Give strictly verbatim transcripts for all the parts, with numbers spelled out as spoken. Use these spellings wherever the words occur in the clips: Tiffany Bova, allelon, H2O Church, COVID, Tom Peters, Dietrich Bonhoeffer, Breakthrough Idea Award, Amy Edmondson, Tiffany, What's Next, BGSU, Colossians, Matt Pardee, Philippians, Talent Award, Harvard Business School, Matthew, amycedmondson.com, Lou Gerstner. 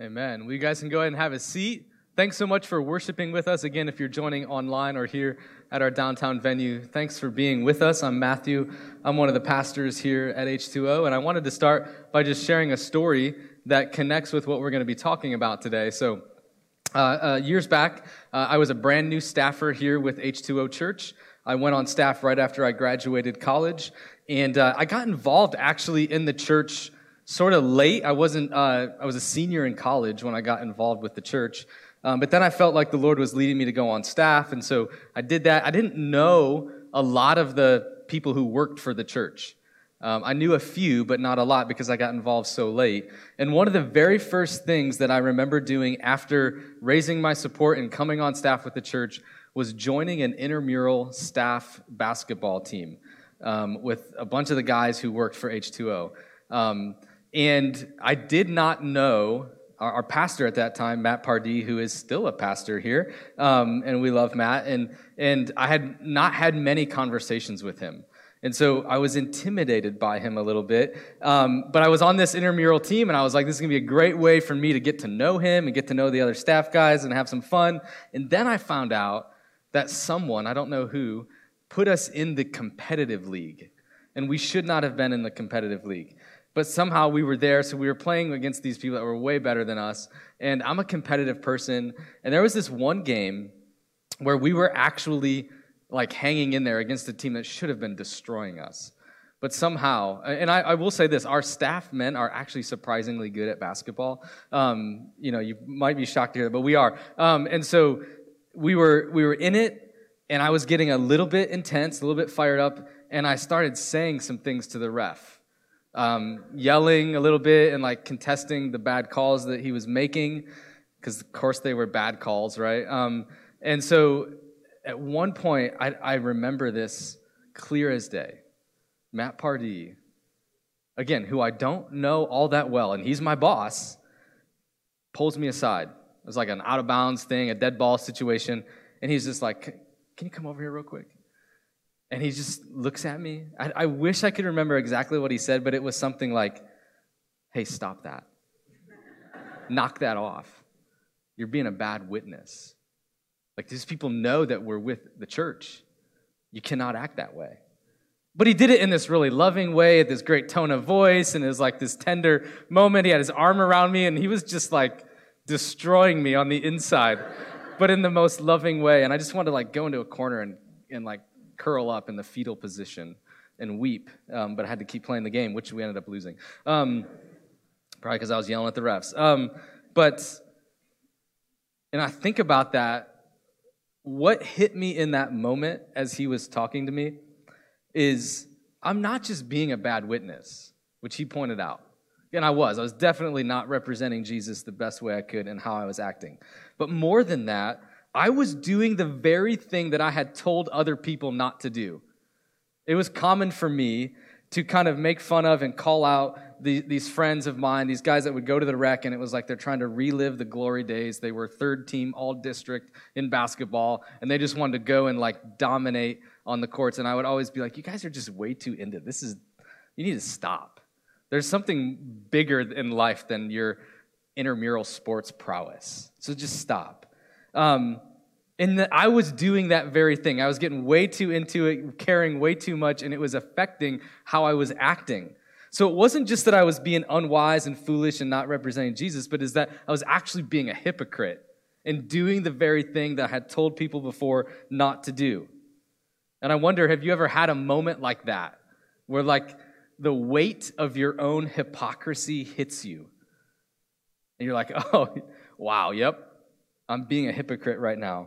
Amen. Well, you guys can go ahead and have a seat. Thanks so much for worshiping with us. Again, if you're joining online or here at our downtown venue, thanks for being with us. I'm Matthew. I'm one of the pastors here at H two O, and I wanted to start by just sharing a story that connects with what we're going to be talking about today. So uh, uh, years back, uh, I was a brand new staffer here with H two O Church. I went on staff right after I graduated college, and uh, I got involved actually in the church sort of late. I wasn't. Uh, I was a senior in college when I got involved with the church. Um, but then I felt like the Lord was leading me to go on staff, and so I did that. I didn't know a lot of the people who worked for the church. Um, I knew a few, but not a lot because I got involved so late. And one of the very first things that I remember doing after raising my support and coming on staff with the church was joining an intramural staff basketball team um, with a bunch of the guys who worked for H two O. Um, and I did not know... Our pastor at that time, Matt Pardee, who is still a pastor here, um, and we love Matt, and and I had not had many conversations with him. And so I was intimidated by him a little bit, um, but I was on this intramural team, and I was like, this is going to be a great way for me to get to know him and get to know the other staff guys and have some fun. And then I found out that someone, I don't know who, put us in the competitive league, and we should not have been in the competitive league. But somehow we were there, so we were playing against these people that were way better than us, and I'm a competitive person, and there was this one game where we were actually, like, hanging in there against a team that should have been destroying us. But somehow, and I, I will say this, our staff men are actually surprisingly good at basketball. Um, you know, you might be shocked to hear that, but we are. Um, and so we were we were in it, and I was getting a little bit intense, a little bit fired up, and I started saying some things to the ref. Um, yelling a little bit and like contesting the bad calls that he was making, because of course they were bad calls, right? Um, and so at one point, I, I remember this clear as day. Matt Pardee, again, who I don't know all that well, and he's my boss, pulls me aside. It was like an out of bounds thing, a dead ball situation, and he's just like, can you come over here real quick? And he just looks at me. I, I wish I could remember exactly what he said, but it was something like, hey, stop that. Knock that off. You're being a bad witness. Like, these people know that we're with the church. You cannot act that way. But he did it in this really loving way, at this great tone of voice, and it was like this tender moment. He had his arm around me, and he was just like destroying me on the inside, but in the most loving way. And I just wanted to like go into a corner and, and like, curl up in the fetal position and weep, um, but I had to keep playing the game, which we ended up losing, um, probably because I was yelling at the refs. Um, but, and I think about that, what hit me in that moment as he was talking to me is I'm not just being a bad witness, which he pointed out, and I was. I was definitely not representing Jesus the best way I could in how I was acting, but more than that, I was doing the very thing that I had told other people not to do. It was common for me to kind of make fun of and call out the, these friends of mine, these guys that would go to the rec, and it was like they're trying to relive the glory days. They were third team all district in basketball, and they just wanted to go and like dominate on the courts. And I would always be like, you guys are just way too into it. This is, you need to stop. There's something bigger in life than your intramural sports prowess. So just stop. Um, and the, I was doing that very thing. I was getting way too into it, caring way too much, and it was affecting how I was acting. So it wasn't just that I was being unwise and foolish and not representing Jesus, but is that I was actually being a hypocrite and doing the very thing that I had told people before not to do. And I wonder, have you ever had a moment like that where like the weight of your own hypocrisy hits you? And you're like, oh, wow, yep. I'm being a hypocrite right now.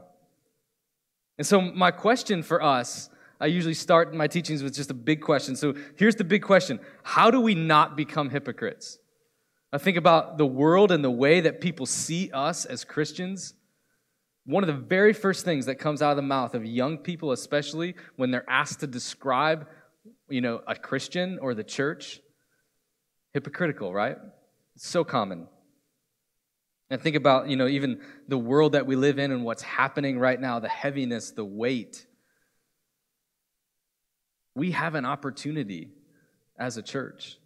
And so my question for us, I usually start my teachings with just a big question. So here's the big question. How do we not become hypocrites? I think about the world and the way that people see us as Christians. One of the very first things that comes out of the mouth of young people, especially when they're asked to describe, you know, a Christian or the church, hypocritical, right? It's so common. And think about, you know, even the world that we live in and what's happening right now, the heaviness, the weight. We have an opportunity as a church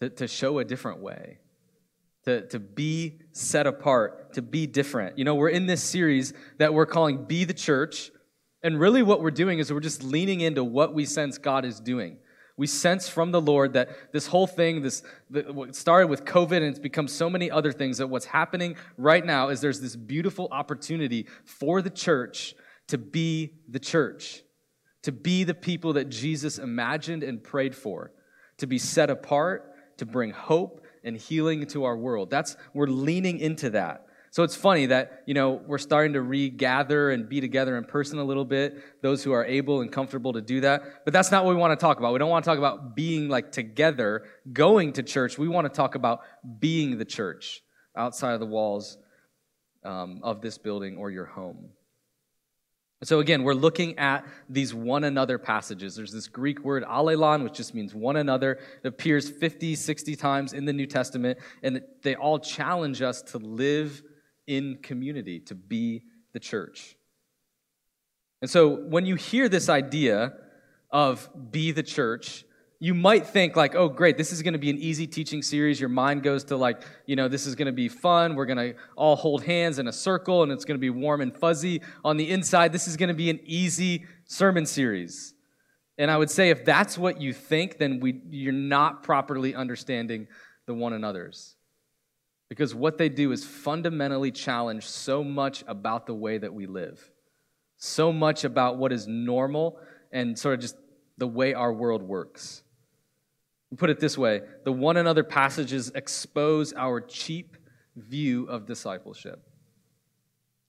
to, to show a different way, to, to be set apart, to be different. You know, we're in this series that we're calling Be the Church, and really what we're doing is we're just leaning into what we sense God is doing. We sense from the Lord that this whole thing, this the, started with COVID, and it's become so many other things, that what's happening right now is there's this beautiful opportunity for the church to be the church, to be the people that Jesus imagined and prayed for, to be set apart, to bring hope and healing to our world. That's we're leaning into that. So it's funny that, you know, we're starting to regather and be together in person a little bit, those who are able and comfortable to do that. But that's not what we want to talk about. We don't want to talk about being like together, going to church. We want to talk about being the church outside of the walls um, of this building or your home. So again, we're looking at these one another passages. There's this Greek word allelon, which just means one another. It appears fifty, sixty times in the New Testament, and they all challenge us to live in community, to be the church. And so when you hear this idea of be the church, you might think like, oh, great, this is going to be an easy teaching series. Your mind goes to like, you know, this is going to be fun. We're going to all hold hands in a circle, and it's going to be warm and fuzzy on the inside. This is going to be an easy sermon series. And I would say if that's what you think, then we you're not properly understanding the one another's. Because what they do is fundamentally challenge so much about the way that we live, so much about what is normal and sort of just the way our world works. Put it this way, the one another passages expose our cheap view of discipleship.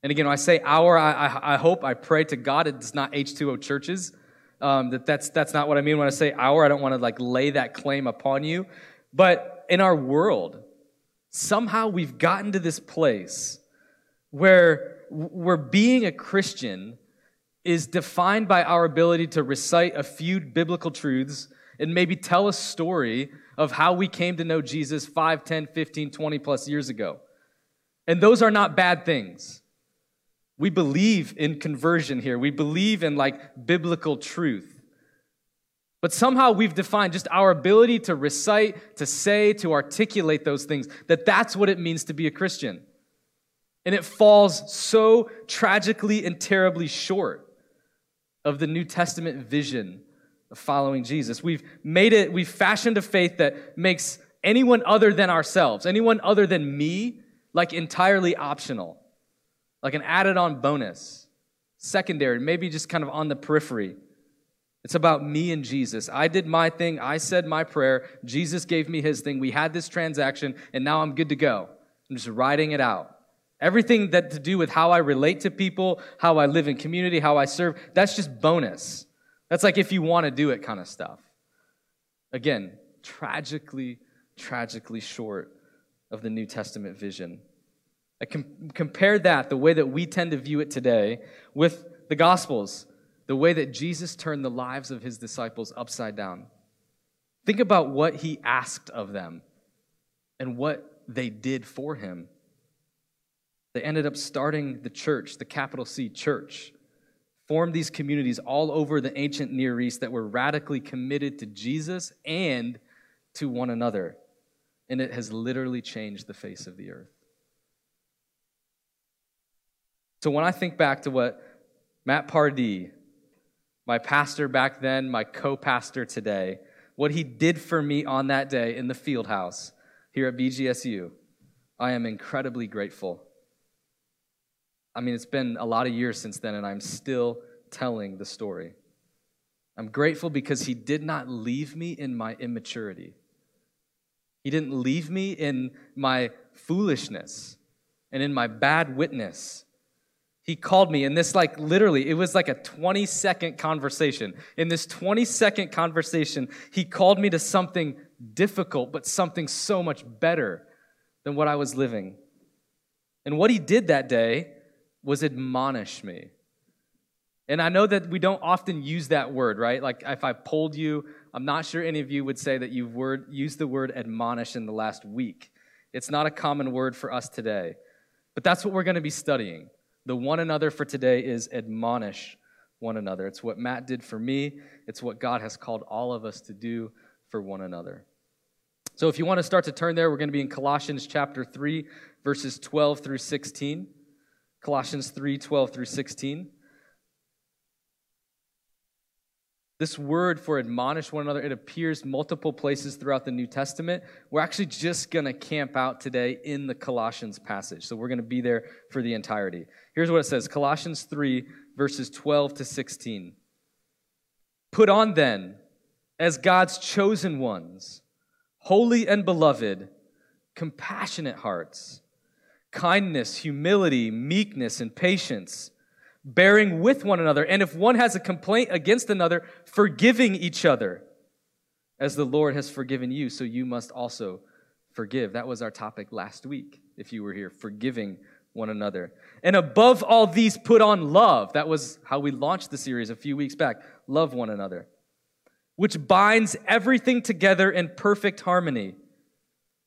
And again, when I say our, I, I hope, I pray to God it's not H two O churches. Um, that that's, that's not what I mean when I say our. I don't want to like lay that claim upon you. But in our world, somehow we've gotten to this place where, where being a Christian is defined by our ability to recite a few biblical truths and maybe tell a story of how we came to know Jesus five, ten, fifteen, twenty plus years ago. And those are not bad things. We believe in conversion here. We believe in like biblical truth. But somehow we've defined just our ability to recite, to say, to articulate those things, that that's what it means to be a Christian. And it falls so tragically and terribly short of the New Testament vision of following Jesus. We've made it, we've fashioned a faith that makes anyone other than ourselves, anyone other than me, like entirely optional, like an added-on bonus, secondary, maybe just kind of on the periphery. It's about me and Jesus. I did my thing, I said my prayer, Jesus gave me his thing, we had this transaction, and now I'm good to go. I'm just riding it out. Everything that to do with how I relate to people, how I live in community, how I serve, that's just bonus. That's like if you want to do it kind of stuff. Again, tragically, tragically short of the New Testament vision. I com- compare that, the way that we tend to view it today, with the Gospels, the way that Jesus turned the lives of his disciples upside down. Think about what he asked of them and what they did for him. They ended up starting the church, the capital C church, formed these communities all over the ancient Near East that were radically committed to Jesus and to one another. And it has literally changed the face of the earth. So when I think back to what Matt Pardee, my pastor back then, my co-pastor today, what he did for me on that day in the field house here at B G S U, I am incredibly grateful. I mean, it's been a lot of years since then, and I'm still telling the story. I'm grateful because he did not leave me in my immaturity. He didn't leave me in my foolishness and in my bad witness. He called me, and this, like, literally, it was like a twenty-second conversation. In this twenty-second conversation, he called me to something difficult, but something so much better than what I was living. And what he did that day was admonish me. And I know that we don't often use that word, right? Like if I polled you, I'm not sure any of you would say that you've word, used the word admonish in the last week. It's not a common word for us today. But that's what we're going to be studying. The one another for today is admonish one another. It's what Matt did for me. It's what God has called all of us to do for one another. So if you want to start to turn there, we're going to be in Colossians chapter three, verses twelve through sixteen. Colossians three, twelve through sixteen. This word for admonish one another, it appears multiple places throughout the New Testament. We're actually just going to camp out today in the Colossians passage. So we're going to be there for the entirety. Here's what it says, Colossians three, verses twelve to sixteen. Put on then, as God's chosen ones, holy and beloved, compassionate hearts, kindness, humility, meekness, and patience, bearing with one another, and if one has a complaint against another, forgiving each other, as the Lord has forgiven you, so you must also forgive. That was our topic last week, if you were here, forgiving one another. And above all these, put on love. That was how we launched the series a few weeks back. Love one another, which binds everything together in perfect harmony.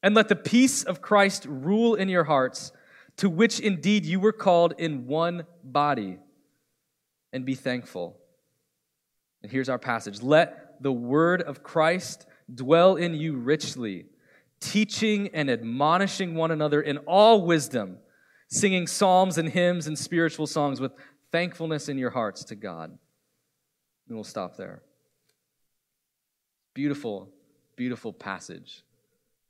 And let the peace of Christ rule in your hearts, to which indeed you were called in one body. And be thankful. And here's our passage. Let the word of Christ dwell in you richly, teaching and admonishing one another in all wisdom, singing psalms and hymns and spiritual songs with thankfulness in your hearts to God. And we'll stop there. Beautiful, beautiful passage.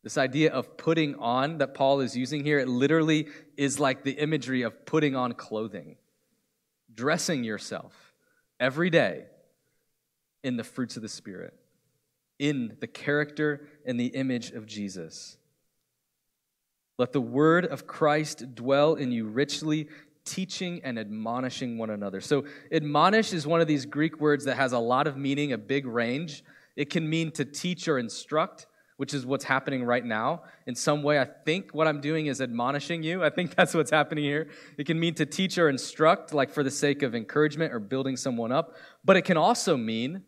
This idea of putting on that Paul is using here, it literally is like the imagery of putting on clothing, dressing yourself every day in the fruits of the Spirit, in the character and the image of Jesus. Let the word of Christ dwell in you richly, teaching and admonishing one another. So admonish is one of these Greek words that has a lot of meaning, a big range. It can mean to teach or instruct, which is what's happening right now. In some way, I think what I'm doing is admonishing you. I think that's what's happening here. It can mean to teach or instruct, like for the sake of encouragement or building someone up. But it can also mean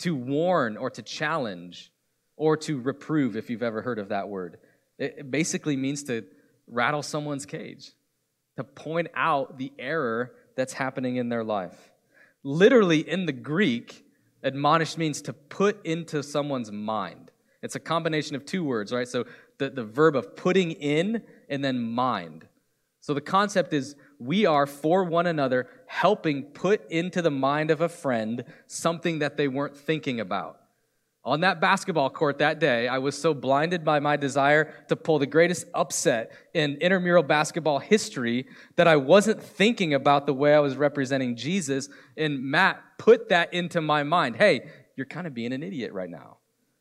to warn or to challenge or to reprove, if you've ever heard of that word. It basically means to rattle someone's cage, to point out the error that's happening in their life. Literally, in the Greek, admonish means to put into someone's mind. It's a combination of two words, right? So the, the verb of putting in and then mind. So the concept is we are, for one another, helping put into the mind of a friend something that they weren't thinking about. On that basketball court that day, I was so blinded by my desire to pull the greatest upset in intramural basketball history that I wasn't thinking about the way I was representing Jesus, and Matt put that into my mind. Hey, you're kind of being an idiot right now.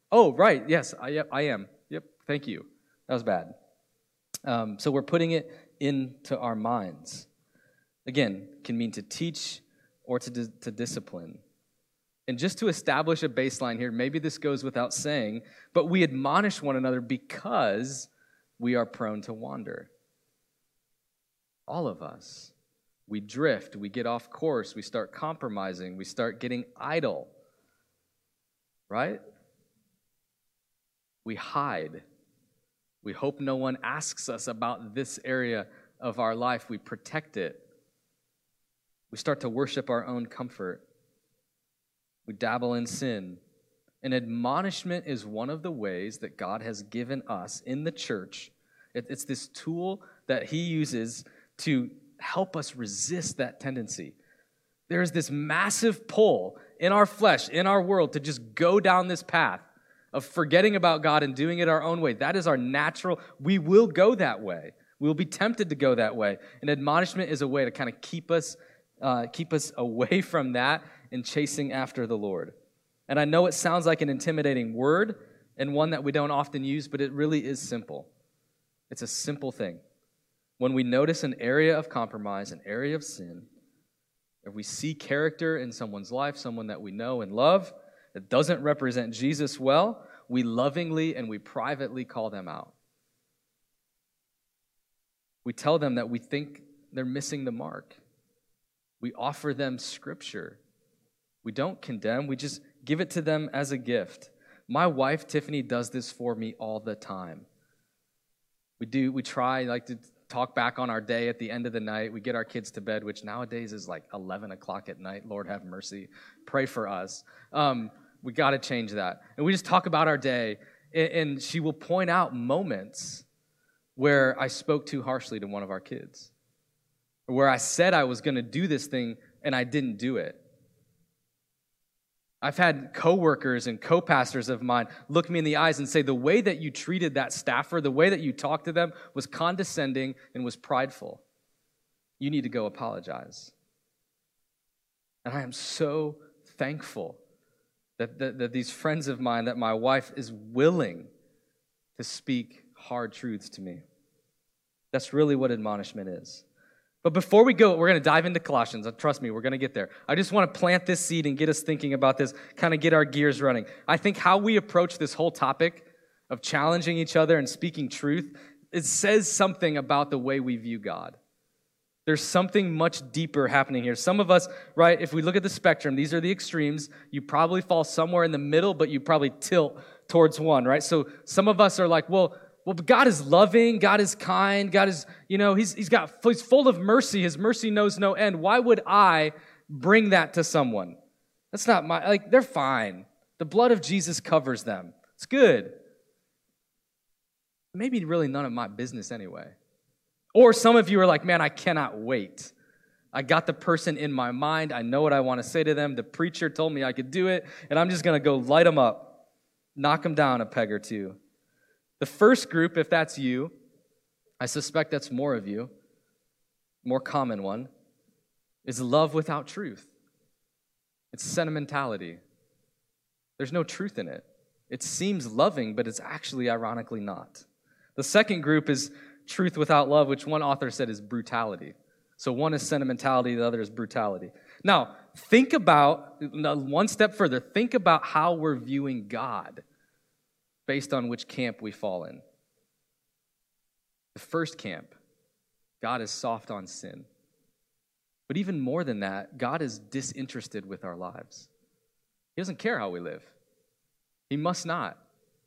Oh, right, yes, I, yep, I am. Yep, thank you. That was bad. Um, so we're putting it into our minds. Again, can mean to teach or to, di- to discipline. And just to establish a baseline here, maybe this goes without saying, but we admonish one another because we are prone to wander. All of us. We drift, we get off course, we start compromising, we start getting idle, right? We hide. We hope no one asks us about this area of our life. We protect it. We start to worship our own comfort. We dabble in sin. And admonishment is one of the ways that God has given us in the church. It's this tool that he uses to help us resist that tendency. There is this massive pull in our flesh, in our world, to just go down this path of forgetting about God and doing it our own way. That is our natural. We will go that way. We will be tempted to go that way. And admonishment is a way to kind of keep us uh, keep us away from that and chasing after the Lord. And I know it sounds like an intimidating word and one that we don't often use, but it really is simple. It's a simple thing. When we notice an area of compromise, an area of sin, if we see character in someone's life, someone that we know and love, that doesn't represent Jesus well, we lovingly and we privately call them out. We tell them that we think they're missing the mark. We offer them scripture. We don't condemn, we just give it to them as a gift. My wife, Tiffany, does this for me all the time. We do, we try like to talk back on our day at the end of the night. We get our kids to bed, which nowadays is like eleven o'clock at night. Lord have mercy. Pray for us. Um, we got to change that. And we just talk about our day, And she will point out moments where I spoke too harshly to one of our kids, or where I said I was going to do this thing and I didn't do it. I've had coworkers and co-pastors of mine look me in the eyes and say, the way that you treated that staffer, the way that you talked to them was condescending and was prideful. You need to go apologize. And I am so thankful that, that, that these friends of mine, that my wife is willing to speak hard truths to me. That's really what admonishment is. But before we go, we're going to dive into Colossians. Trust me, we're going to get there. I just want to plant this seed and get us thinking about this, kind of get our gears running. I think how we approach this whole topic of challenging each other and speaking truth, it says something about the way we view God. There's something much deeper happening here. Some of us, right, if we look at the spectrum, these are the extremes. You probably fall somewhere in the middle, but you probably tilt towards one, right? So some of us are like, well, Well, God is loving, God is kind, God is, you know, he's, he's got, he's full of mercy. His mercy knows no end. Why would I bring that to someone? That's not my, like, they're fine. The blood of Jesus covers them. It's good. Maybe really none of my business anyway. Or some of you are like, man, I cannot wait. I got the person in my mind. I know what I want to say to them. The preacher told me I could do it, and I'm just going to go light them up, knock them down a peg or two. The first group, if that's you, I suspect that's more of you, more common one, is love without truth. It's sentimentality. There's no truth in it. It seems loving, but it's actually ironically not. The second group is truth without love, which one author said is brutality. So one is sentimentality, the other is brutality. Now, think about, one step further, think about how we're viewing God based on which camp we fall in. The first camp, God is soft on sin. But even more than that, God is disinterested with our lives. He doesn't care how we live. He must not.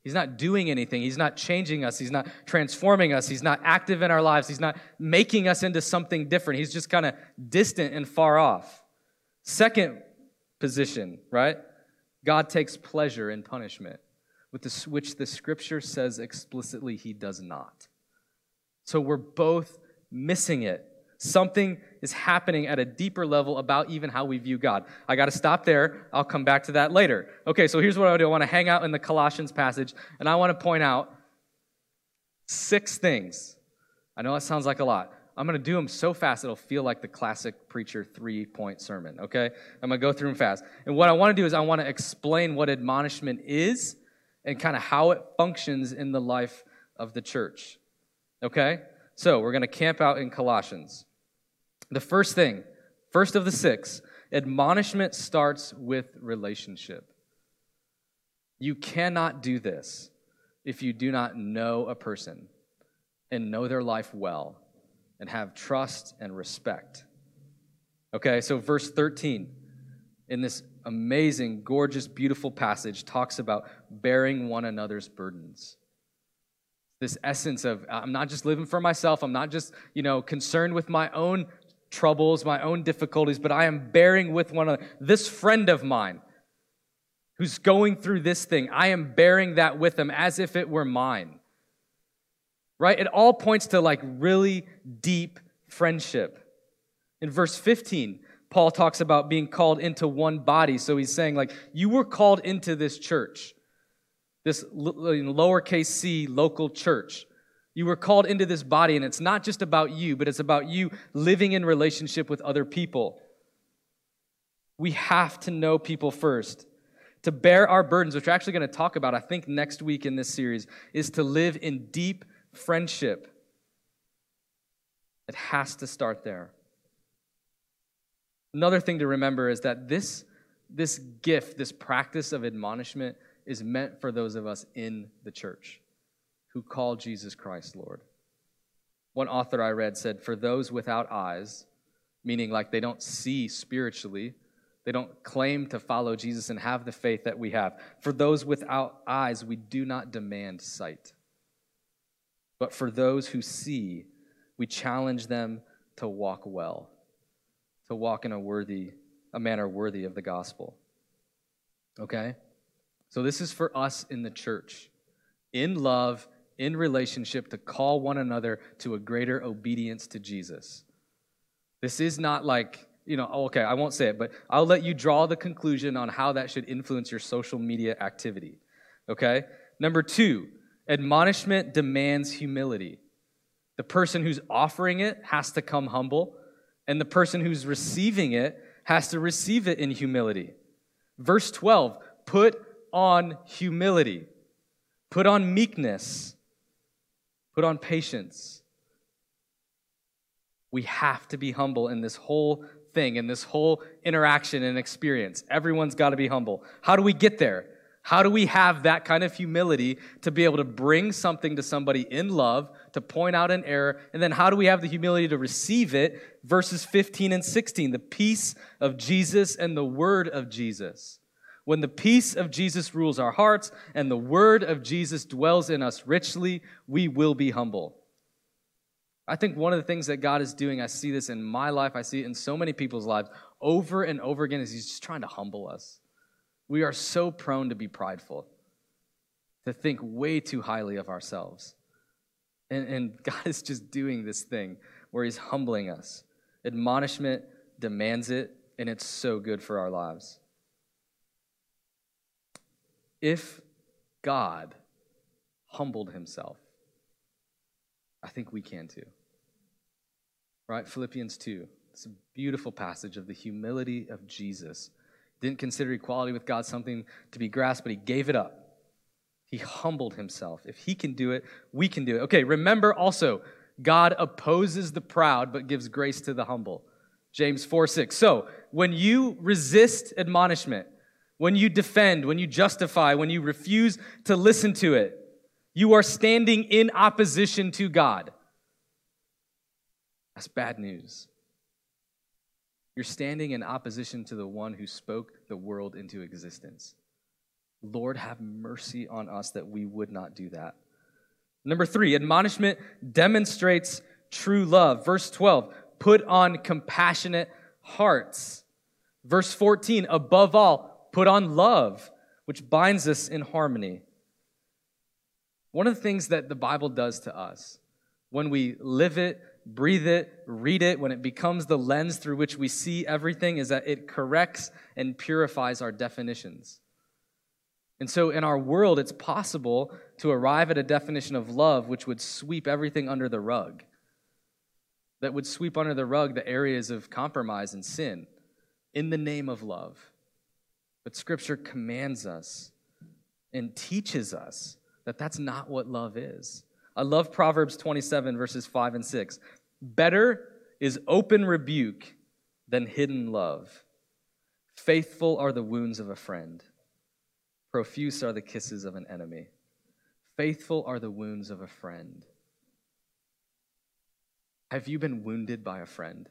He's not doing anything. He's not changing us. He's not transforming us. He's not active in our lives. He's not making us into something different. He's just kind of distant and far off. Second position, right? God takes pleasure in punishment, with the, which the Scripture says explicitly he does not. So we're both missing it. Something is happening at a deeper level about even how we view God. I got to stop there. I'll come back to that later. Okay, so here's what I do. I want to hang out in the Colossians passage, and I want to point out six things. I know that sounds like a lot. I'm going to do them so fast it'll feel like the classic preacher three-point sermon, okay? I'm going to go through them fast. And what I want to do is I want to explain what admonishment is and kind of how it functions in the life of the church, okay? So we're going to camp out in Colossians. The first thing, first of the six, admonishment starts with relationship. You cannot do this if you do not know a person and know their life well and have trust and respect. Okay, so verse thirteen in this amazing, gorgeous, beautiful passage talks about bearing one another's burdens. This essence of, I'm not just living for myself, I'm not just, you know, concerned with my own troubles, my own difficulties, but I am bearing with one another. This friend of mine who's going through this thing, I am bearing that with them as if it were mine, right? It all points to like really deep friendship. In verse fifteen, Paul talks about being called into one body. So he's saying, like, you were called into this church, this lowercase c local church. You were called into this body, and it's not just about you, but it's about you living in relationship with other people. We have to know people first. To bear our burdens, which we're actually going to talk about, I think, next week in this series, is to live in deep friendship. It has to start there. Another thing to remember is that this, this gift, this practice of admonishment is meant for those of us in the church who call Jesus Christ Lord. One author I read said, for those without eyes, meaning like they don't see spiritually, they don't claim to follow Jesus and have the faith that we have. For those without eyes, we do not demand sight. But for those who see, we challenge them to walk well, to walk in a worthy, a manner worthy of the gospel. Okay? So this is for us in the church. in love, in relationship, to call one another to a greater obedience to Jesus. This is not like, you know, okay, I won't say it, but I'll let you draw the conclusion on how that should influence your social media activity, okay? Number two, admonishment demands humility. The person who's offering it has to come humble, and the person who's receiving it has to receive it in humility. Verse twelve, put on humility. Put on meekness. Put on patience. We have to be humble in this whole thing, in this whole interaction and experience. Everyone's got to be humble. How do we get there? How do we have that kind of humility to be able to bring something to somebody in love, to point out an error, and then how do we have the humility to receive it? Verses fifteen and sixteen, the peace of Jesus and the word of Jesus. When the peace of Jesus rules our hearts and the word of Jesus dwells in us richly, we will be humble. I think one of the things that God is doing, I see this in my life, I see it in so many people's lives over and over again, is he's just trying to humble us. We are so prone to be prideful, to think way too highly of ourselves. And, and God is just doing this thing where he's humbling us. Admonishment demands it, and it's so good for our lives. If God humbled himself, I think we can too. Right? Philippians two. It's a beautiful passage of the humility of Jesus. Didn't consider equality with God something to be grasped, but he gave it up. He humbled himself. If he can do it, we can do it. Okay, remember also, God opposes the proud, but gives grace to the humble. James four six. So, when you resist admonishment, when you defend, when you justify, when you refuse to listen to it, you are standing in opposition to God. That's bad news. You're standing in opposition to the one who spoke the world into existence. Lord, have mercy on us that we would not do that. Number three, admonishment demonstrates true love. Verse twelve, put on compassionate hearts. Verse fourteen, above all, put on love, which binds us in harmony. One of the things that the Bible does to us, when we live it, breathe it, read it, when it becomes the lens through which we see everything, is that it corrects and purifies our definitions. And so in our world, it's possible to arrive at a definition of love which would sweep everything under the rug, that would sweep under the rug the areas of compromise and sin in the name of love. But Scripture commands us and teaches us that that's not what love is. I love Proverbs twenty-seven, verses five and six. Better is open rebuke than hidden love. Faithful are the wounds of a friend. Profuse are the kisses of an enemy. Faithful are the wounds of a friend. Have you been wounded by a friend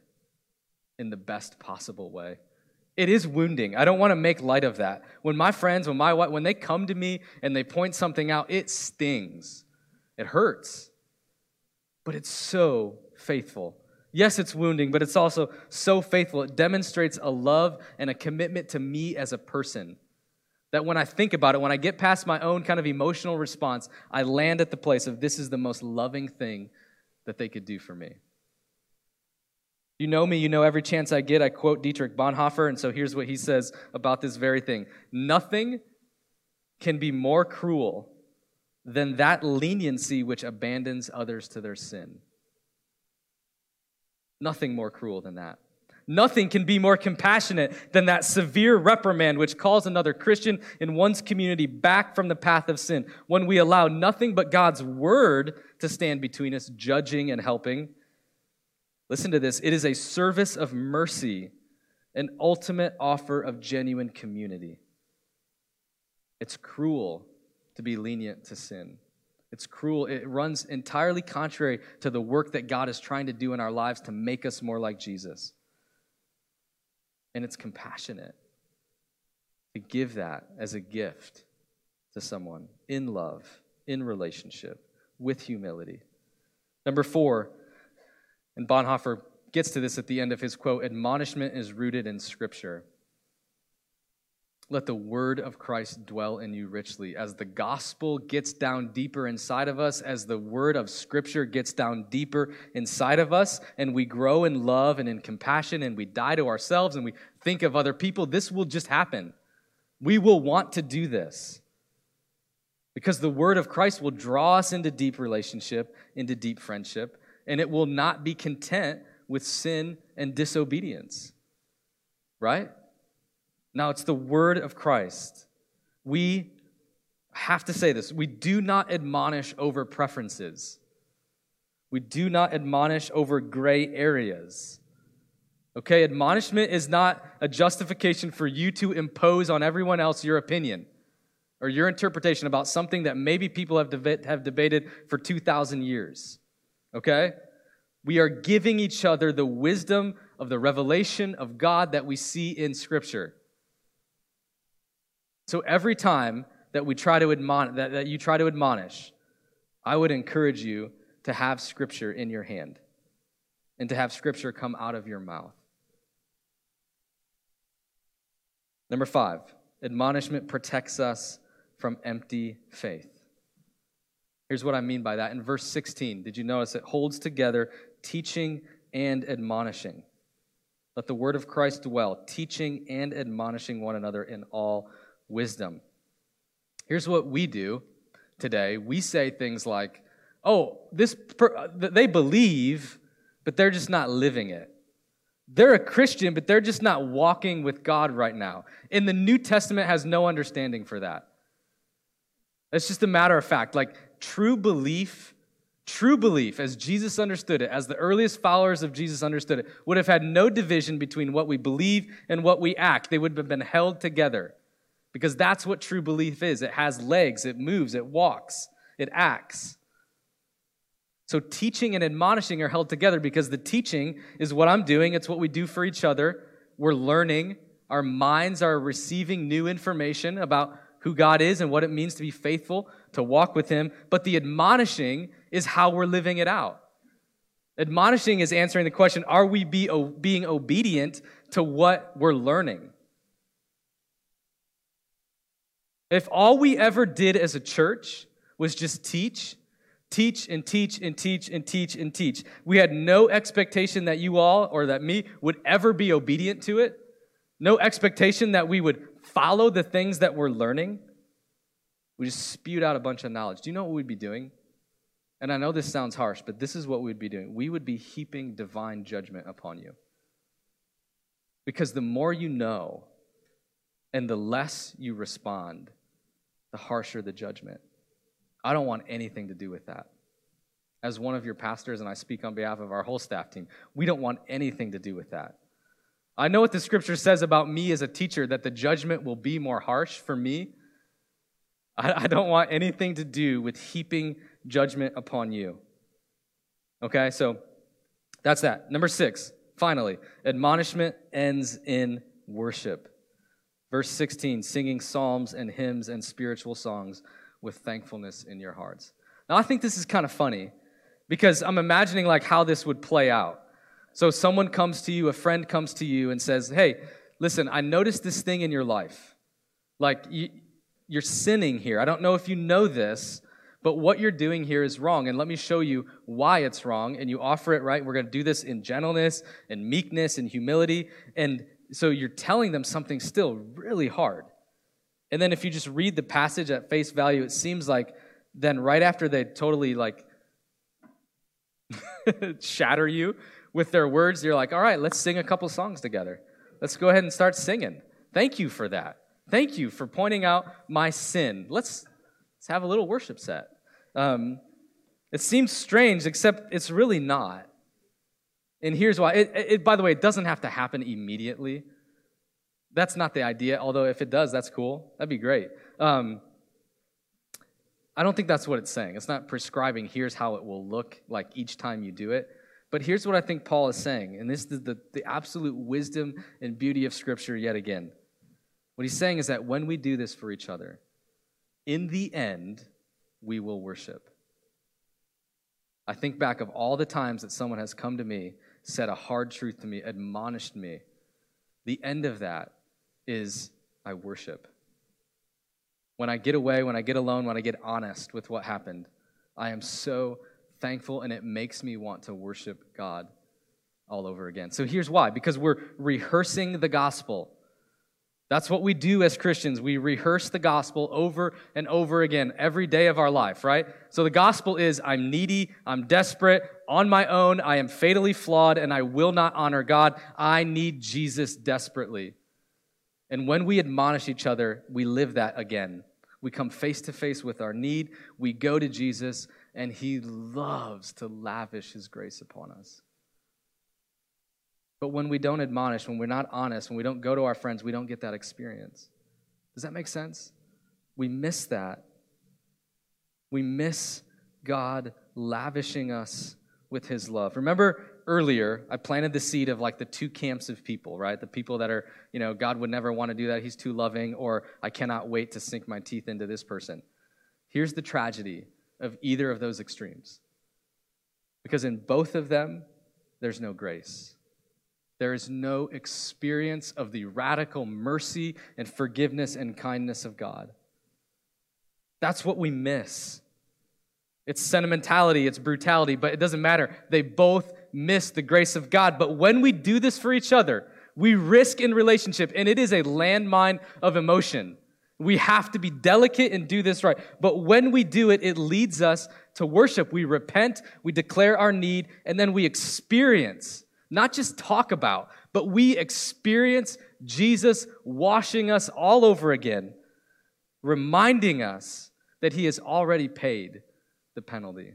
in the best possible way? It is wounding. I don't want to make light of that. When my friends, when my wife, when they come to me and they point something out, it stings. It hurts, but it's so faithful. Yes, it's wounding, but it's also so faithful. It demonstrates a love and a commitment to me as a person that when I think about it, when I get past my own kind of emotional response, I land at the place of this is the most loving thing that they could do for me. You know me, you know every chance I get, I quote Dietrich Bonhoeffer, and so here's what he says about this very thing. Nothing can be more cruel than that leniency which abandons others to their sin. Nothing more cruel than that. Nothing can be more compassionate than that severe reprimand which calls another Christian in one's community back from the path of sin. When we allow nothing but God's word to stand between us, judging and helping. Listen to this. It is a service of mercy, an ultimate offer of genuine community. It's cruel to be lenient to sin. It's cruel. It runs entirely contrary to the work that God is trying to do in our lives to make us more like Jesus. And it's compassionate to give that as a gift to someone in love, in relationship, with humility. Number four, and Bonhoeffer gets to this at the end of his quote, admonishment is rooted in Scripture. Let the word of Christ dwell in you richly. As the gospel gets down deeper inside of us, as the word of Scripture gets down deeper inside of us, and we grow in love and in compassion, and we die to ourselves, and we think of other people, this will just happen. We will want to do this because the word of Christ will draw us into deep relationship, into deep friendship, and it will not be content with sin and disobedience, right? Now, it's the word of Christ. We have to say this. We do not admonish over preferences. We do not admonish over gray areas. Okay, admonishment is not a justification for you to impose on everyone else your opinion or your interpretation about something that maybe people have deba- have debated for two thousand years. Okay? We are giving each other the wisdom of the revelation of God that we see in Scripture. So every time that we try to admon- that, that you try to admonish, I would encourage you to have Scripture in your hand and to have Scripture come out of your mouth. Number five, admonishment protects us from empty faith. Here's what I mean by that. In verse sixteen, did you notice it holds together teaching and admonishing? Let the word of Christ dwell, teaching and admonishing one another in all wisdom. Here's what we do today. We say things like, oh, this per- they believe, but they're just not living it. They're a Christian, but they're just not walking with God right now. And the New Testament has no understanding for that. It's just a matter of fact. Like, true belief, true belief, as Jesus understood it, as the earliest followers of Jesus understood it, would have had no division between what we believe and what we act. They would have been held together. Because that's what true belief is. It has legs, it moves, it walks, it acts. So teaching and admonishing are held together because the teaching is what I'm doing. It's what we do for each other. We're learning. Our minds are receiving new information about who God is and what it means to be faithful, to walk with Him. But the admonishing is how we're living it out. Admonishing is answering the question, are we be, being obedient to what we're learning? If all we ever did as a church was just teach, teach and teach and teach and teach and teach, we had no expectation that you all or that me would ever be obedient to it, no expectation that we would follow the things that we're learning, we just spewed out a bunch of knowledge. Do you know what we'd be doing? And I know this sounds harsh, but this is what we'd be doing. We would be heaping divine judgment upon you. Because the more you know and the less you respond, the harsher the judgment. I don't want anything to do with that. As one of your pastors, and I speak on behalf of our whole staff team, we don't want anything to do with that. I know what the Scripture says about me as a teacher, that the judgment will be more harsh for me. I, I don't want anything to do with heaping judgment upon you. Okay, so that's that. Number six, finally, admonishment ends in worship. Verse sixteen, singing psalms and hymns and spiritual songs with thankfulness in your hearts. Now, I think this is kind of funny because I'm imagining like how this would play out. So someone comes to you, a friend comes to you and says, hey, listen, I noticed this thing in your life. Like, you, you're sinning here. I don't know if you know this, but what you're doing here is wrong, and let me show you why it's wrong, and you offer it, right? We're going to do this in gentleness and meekness and humility, and so you're telling them something still really hard. And then if you just read the passage at face value, it seems like then right after they totally, like, shatter you with their words, you're like, all right, let's sing a couple songs together. Let's go ahead and start singing. Thank you for that. Thank you for pointing out my sin. Let's, let's have a little worship set. Um, it seems strange, except it's really not. And here's why. It, it, by the way, it doesn't have to happen immediately. That's not the idea, although if it does, that's cool. That'd be great. Um, I don't think that's what it's saying. It's not prescribing here's how it will look like each time you do it. But here's what I think Paul is saying, and this is the, the absolute wisdom and beauty of Scripture yet again. What he's saying is that when we do this for each other, in the end, we will worship. I think back of all the times that someone has come to me, said a hard truth to me, admonished me. The end of that is I worship. When I get away, when I get alone, when I get honest with what happened, I am so thankful, and it makes me want to worship God all over again. So here's why. Because we're rehearsing the gospel. That's what we do as Christians. We rehearse the gospel over and over again every day of our life, right? So the gospel is, I'm needy, I'm desperate, on my own, I am fatally flawed, and I will not honor God. I need Jesus desperately. And when we admonish each other, we live that again. We come face to face with our need, we go to Jesus, and he loves to lavish his grace upon us. But when we don't admonish, when we're not honest, when we don't go to our friends, we don't get that experience. Does that make sense? We miss that. We miss God lavishing us with his love. Remember earlier, I planted the seed of like the two camps of people, right? The people that are, you know, God would never want to do that. He's too loving, or I cannot wait to sink my teeth into this person. Here's the tragedy of either of those extremes. Because in both of them, there's no grace. There is no experience of the radical mercy and forgiveness and kindness of God. That's what we miss. It's sentimentality, it's brutality, but it doesn't matter. They both miss the grace of God. But when we do this for each other, we risk in relationship, and it is a landmine of emotion. We have to be delicate and do this right. But when we do it, it leads us to worship. We repent, we declare our need, and then we experience. Not just talk about, but we experience Jesus washing us all over again, reminding us that he has already paid the penalty,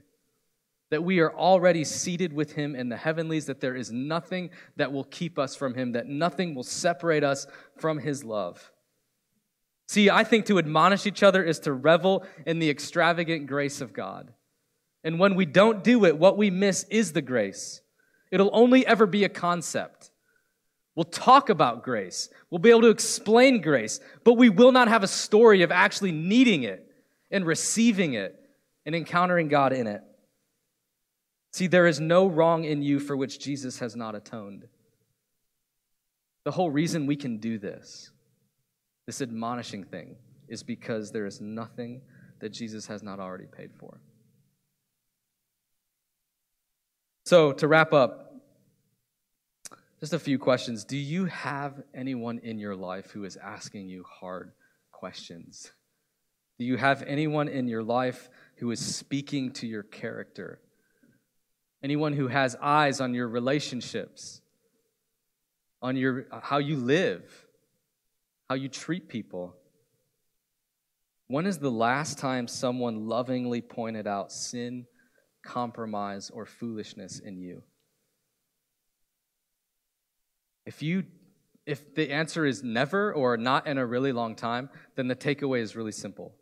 that we are already seated with him in the heavenlies, that there is nothing that will keep us from him, that nothing will separate us from his love. See, I think to admonish each other is to revel in the extravagant grace of God. And when we don't do it, what we miss is the grace. It'll only ever be a concept. We'll talk about grace. We'll be able to explain grace, but we will not have a story of actually needing it and receiving it and encountering God in it. See, there is no wrong in you for which Jesus has not atoned. The whole reason we can do this, this admonishing thing, is because there is nothing that Jesus has not already paid for. So to wrap up, just a few questions. Do you have anyone in your life who is asking you hard questions? Do you have anyone in your life who is speaking to your character? Anyone who has eyes on your relationships, on your how you live, how you treat people? When is the last time someone lovingly pointed out sin, compromise, or foolishness in you? If you, if the answer is never or not in a really long time, then the takeaway is really simple.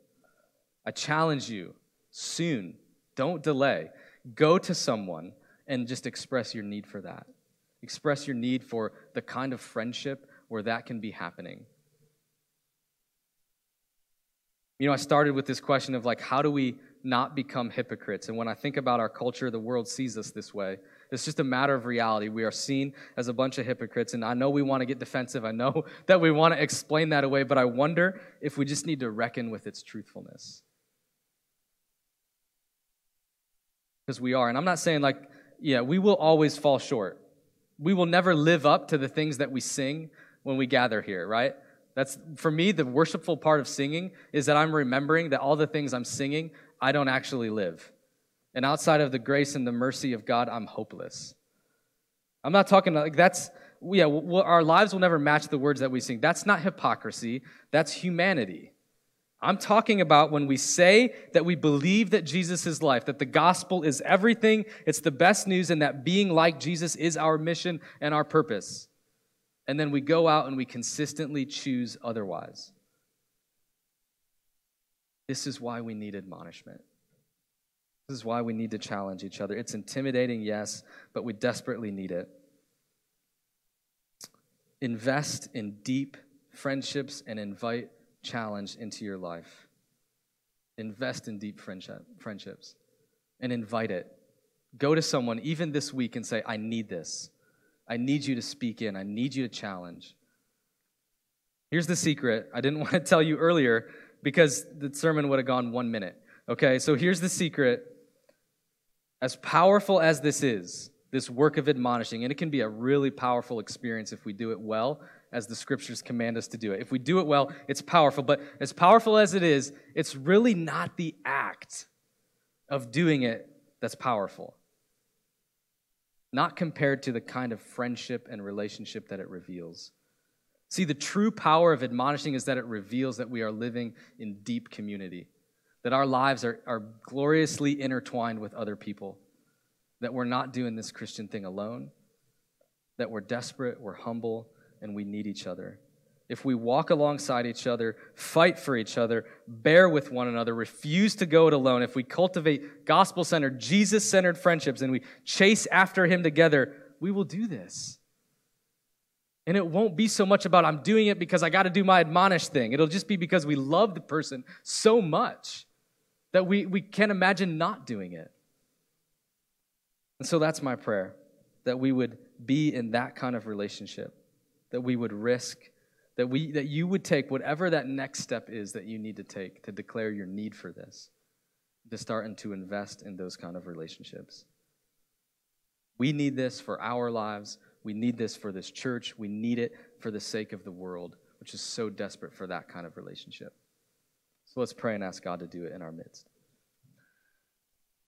I challenge you, soon, don't delay. Go to someone and just express your need for that. Express your need for the kind of friendship where that can be happening. You know, I started with this question of like, how do we not become hypocrites? And when I think about our culture, the world sees us this way. It's just a matter of reality. We are seen as a bunch of hypocrites, and I know we want to get defensive. I know that we want to explain that away, but I wonder if we just need to reckon with its truthfulness. Because we are. And I'm not saying like, yeah, we will always fall short. We will never live up to the things that we sing when we gather here, right? That's, for me, the worshipful part of singing is that I'm remembering that all the things I'm singing I don't actually live. And outside of the grace and the mercy of God, I'm hopeless. I'm not talking like that's, yeah, well, our lives will never match the words that we sing. That's not hypocrisy. That's humanity. I'm talking about when we say that we believe that Jesus is life, that the gospel is everything, it's the best news, and that being like Jesus is our mission and our purpose. And then we go out and we consistently choose otherwise. This is why we need admonishment. This is why we need to challenge each other. It's intimidating, yes, but we desperately need it. Invest in deep friendships and invite challenge into your life. Invest in deep friendship, friendships and invite it. Go to someone even this week and say, I need this. I need you to speak in. I need you to challenge. Here's the secret. I didn't want to tell you earlier because the sermon would have gone one minute. Okay, so here's the secret. As powerful as this is, this work of admonishing, and it can be a really powerful experience if we do it well, as the scriptures command us to do it. If we do it well, it's powerful. But as powerful as it is, it's really not the act of doing it that's powerful. Not compared to the kind of friendship and relationship that it reveals. See, the true power of admonishing is that it reveals that we are living in deep community, that our lives are, are gloriously intertwined with other people, that we're not doing this Christian thing alone, that we're desperate, we're humble, and we need each other. If we walk alongside each other, fight for each other, bear with one another, refuse to go it alone, if we cultivate gospel-centered, Jesus-centered friendships and we chase after him together, we will do this. And it won't be so much about I'm doing it because I got to do my admonish thing. It'll just be because we love the person so much that we, we can't imagine not doing it. And so that's my prayer, that we would be in that kind of relationship, that we would risk, that we that you would take whatever that next step is that you need to take to declare your need for this, to start and to invest in those kind of relationships. We need this for our lives. We need this for this church. We need it for the sake of the world, which is so desperate for that kind of relationship. So let's pray and ask God to do it in our midst.